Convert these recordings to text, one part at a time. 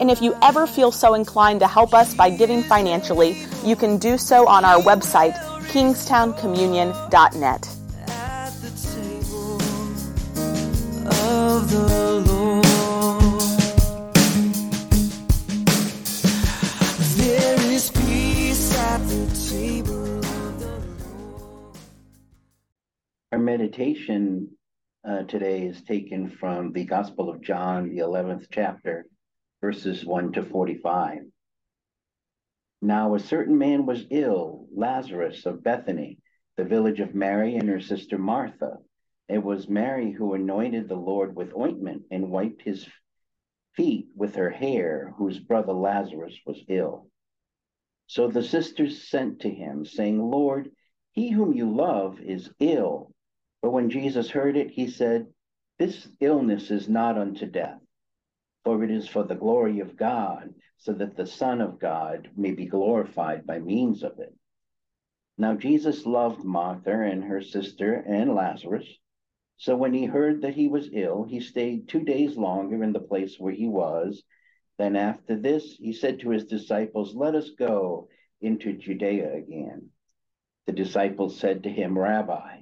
And if you ever feel so inclined to help us by giving financially, you can do so on our website, kingstowncommunion.net. At the table of the Lord, there is peace at the table of the Lord. Our meditation today is taken from the Gospel of John, the 11th chapter. Verses 1 to 45. Now a certain man was ill, Lazarus of Bethany, the village of Mary and her sister Martha. It was Mary who anointed the Lord with ointment and wiped his feet with her hair, whose brother Lazarus was ill. So the sisters sent to him, saying, Lord, he whom you love is ill. But when Jesus heard it, he said, This illness is not unto death. For it is for the glory of God, so that the Son of God may be glorified by means of it. Now Jesus loved Martha and her sister and Lazarus. So when he heard that he was ill, he stayed 2 days longer in the place where he was. Then after this, he said to his disciples, Let us go into Judea again. The disciples said to him, Rabbi,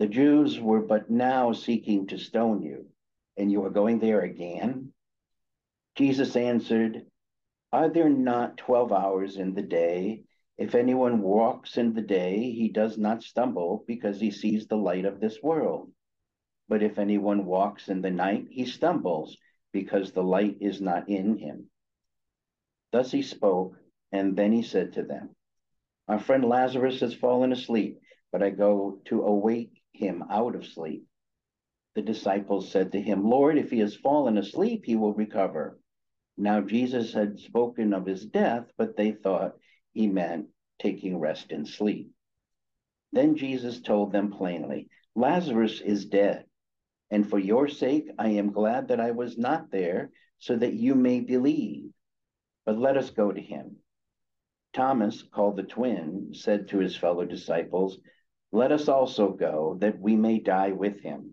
the Jews were but now seeking to stone you, and you are going there again? Jesus answered, Are there not 12 hours in the day? If anyone walks in the day, he does not stumble because he sees the light of this world. But if anyone walks in the night, he stumbles because the light is not in him. Thus he spoke, and then he said to them, Our friend Lazarus has fallen asleep, but I go to awake him out of sleep. The disciples said to him, Lord, if he has fallen asleep, he will recover. Now Jesus had spoken of his death, but they thought he meant taking rest in sleep. Then Jesus told them plainly, Lazarus is dead, and for your sake I am glad that I was not there, so that you may believe. But let us go to him. Thomas, called the twin, said to his fellow disciples, Let us also go, that we may die with him.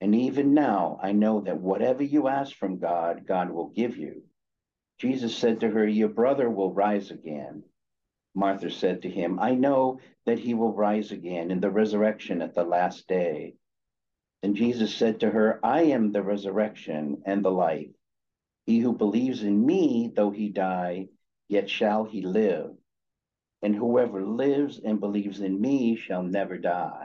And even now, I know that whatever you ask from God, God will give you. Jesus said to her, Your brother will rise again. Martha said to him, I know that he will rise again in the resurrection at the last day. And Jesus said to her, I am the resurrection and the life. He who believes in me, though he die, yet shall he live. And whoever lives and believes in me shall never die.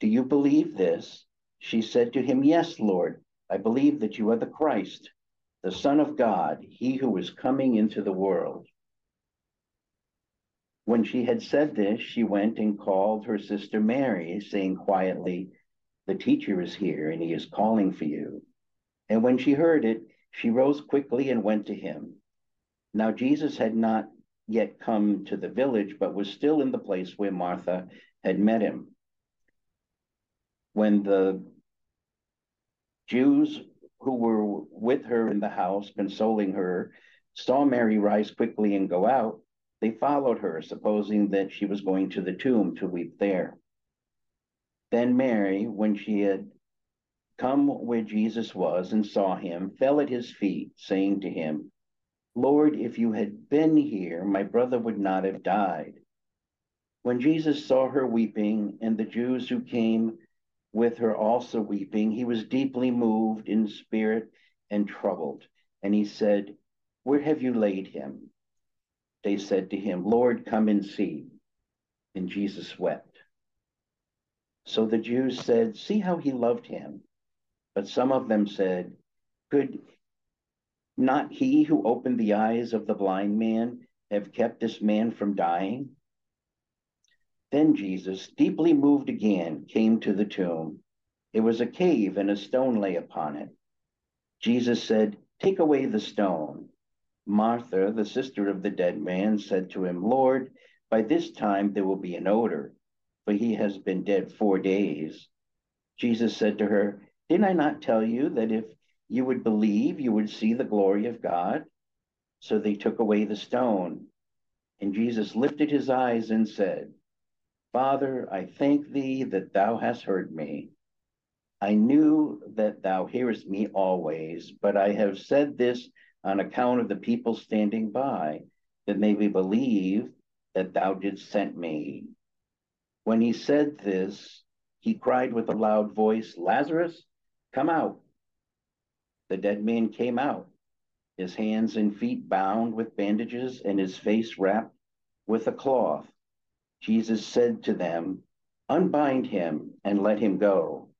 Do you believe this? She said to him, Yes, Lord, I believe that you are the Christ, the Son of God, he who is coming into the world. When she had said this, she went and called her sister Mary, saying quietly, The teacher is here, and he is calling for you. And when she heard it, she rose quickly and went to him. Now Jesus had not yet come to the village, but was still in the place where Martha had met him. When the Jews who were with her in the house, consoling her, saw Mary rise quickly and go out, they followed her, supposing that she was going to the tomb to weep there. Then Mary, when she had come where Jesus was and saw him, fell at his feet, saying to him, "Lord, if you had been here, my brother would not have died." When Jesus saw her weeping, and the Jews who came with her also weeping, he was deeply moved in spirit and troubled. And he said, "Where have you laid him?" They said to him, "Lord, come and see." And Jesus wept. So the Jews said, "See how he loved him." But some of them said, "Could not he who opened the eyes of the blind man have kept this man from dying?" Then Jesus, deeply moved again, came to the tomb. It was a cave, and a stone lay upon it. Jesus said, "Take away the stone." Martha, the sister of the dead man, said to him, "Lord, by this time there will be an odor, for he has been dead 4 days." Jesus said to her, "Did I not tell you that if you would believe, you would see the glory of God?" So they took away the stone. And Jesus lifted his eyes and said, "Father, I thank thee that thou hast heard me. I knew that thou hearest me always, but I have said this on account of the people standing by, that may be believe that thou didst send me." When he said this, he cried with a loud voice, "Lazarus, come out." The dead man came out, his hands and feet bound with bandages and his face wrapped with a cloth. Jesus said to them, "Unbind him and let him go."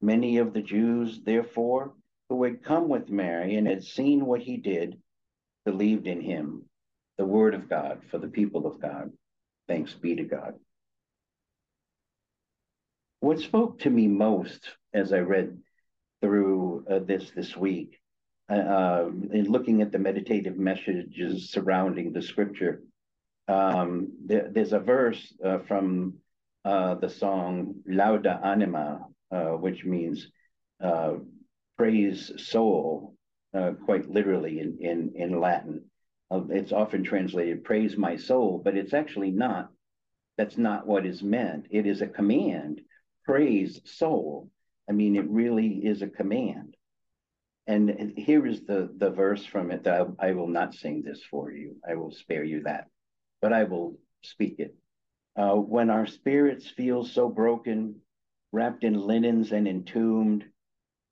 Many of the Jews, therefore, who had come with Mary and had seen what he did, believed in him. The word of God for the people of God. Thanks be to God. What spoke to me most as I read through this week, in looking at the meditative messages surrounding the scripture, there's a verse from the song Lauda Anima, which means praise soul, quite literally in Latin. It's often translated praise my soul, but it's actually not. That's not what is meant. It is a command, praise soul. I mean, it really is a command. And here is the verse from it that I will not sing this for you. I will spare you that. But I will speak it. When our spirits feel so broken, wrapped in linens and entombed,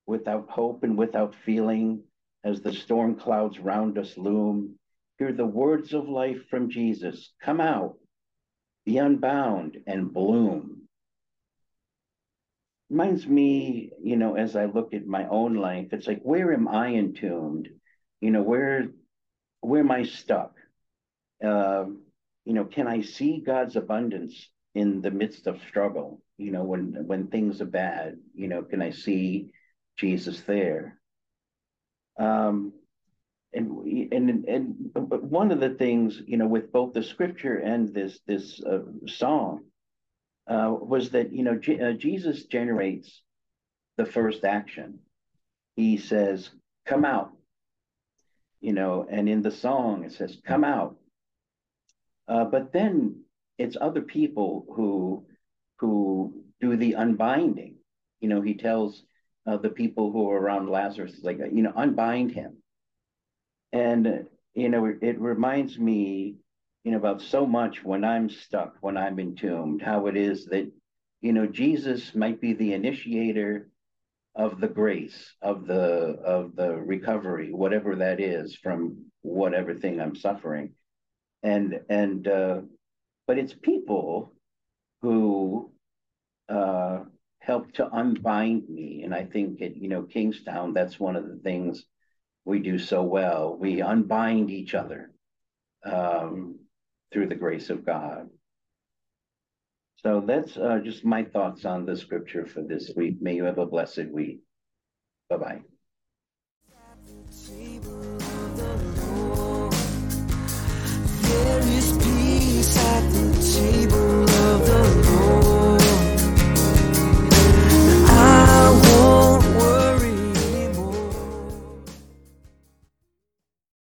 without hope and without feeling, as the storm clouds round us loom, hear the words of life from Jesus. Come out, be unbound, and bloom. Reminds me, you know, as I look at my own life, it's like, where am I entombed? You know, where am I stuck? You know, can I see God's abundance in the midst of struggle? You know, when things are bad, you know, can I see Jesus there? And one of the things, you know, with both the scripture and this song was that, you know, Jesus generates the first action. He says, "Come out," you know, and in the song it says, "Come out." But then it's other people who do the unbinding. You know, he tells the people who are around Lazarus, like, you know, unbind him. And, you know, it reminds me, you know, about so much when I'm stuck, when I'm entombed, how it is that, you know, Jesus might be the initiator of the grace, of the recovery, whatever that is, from whatever thing I'm suffering. But it's people who help to unbind me. And I think at, you know, Kingstown, that's one of the things we do so well. We unbind each other through the grace of God. So that's just my thoughts on the scripture for this week. May you have a blessed week. Bye-bye.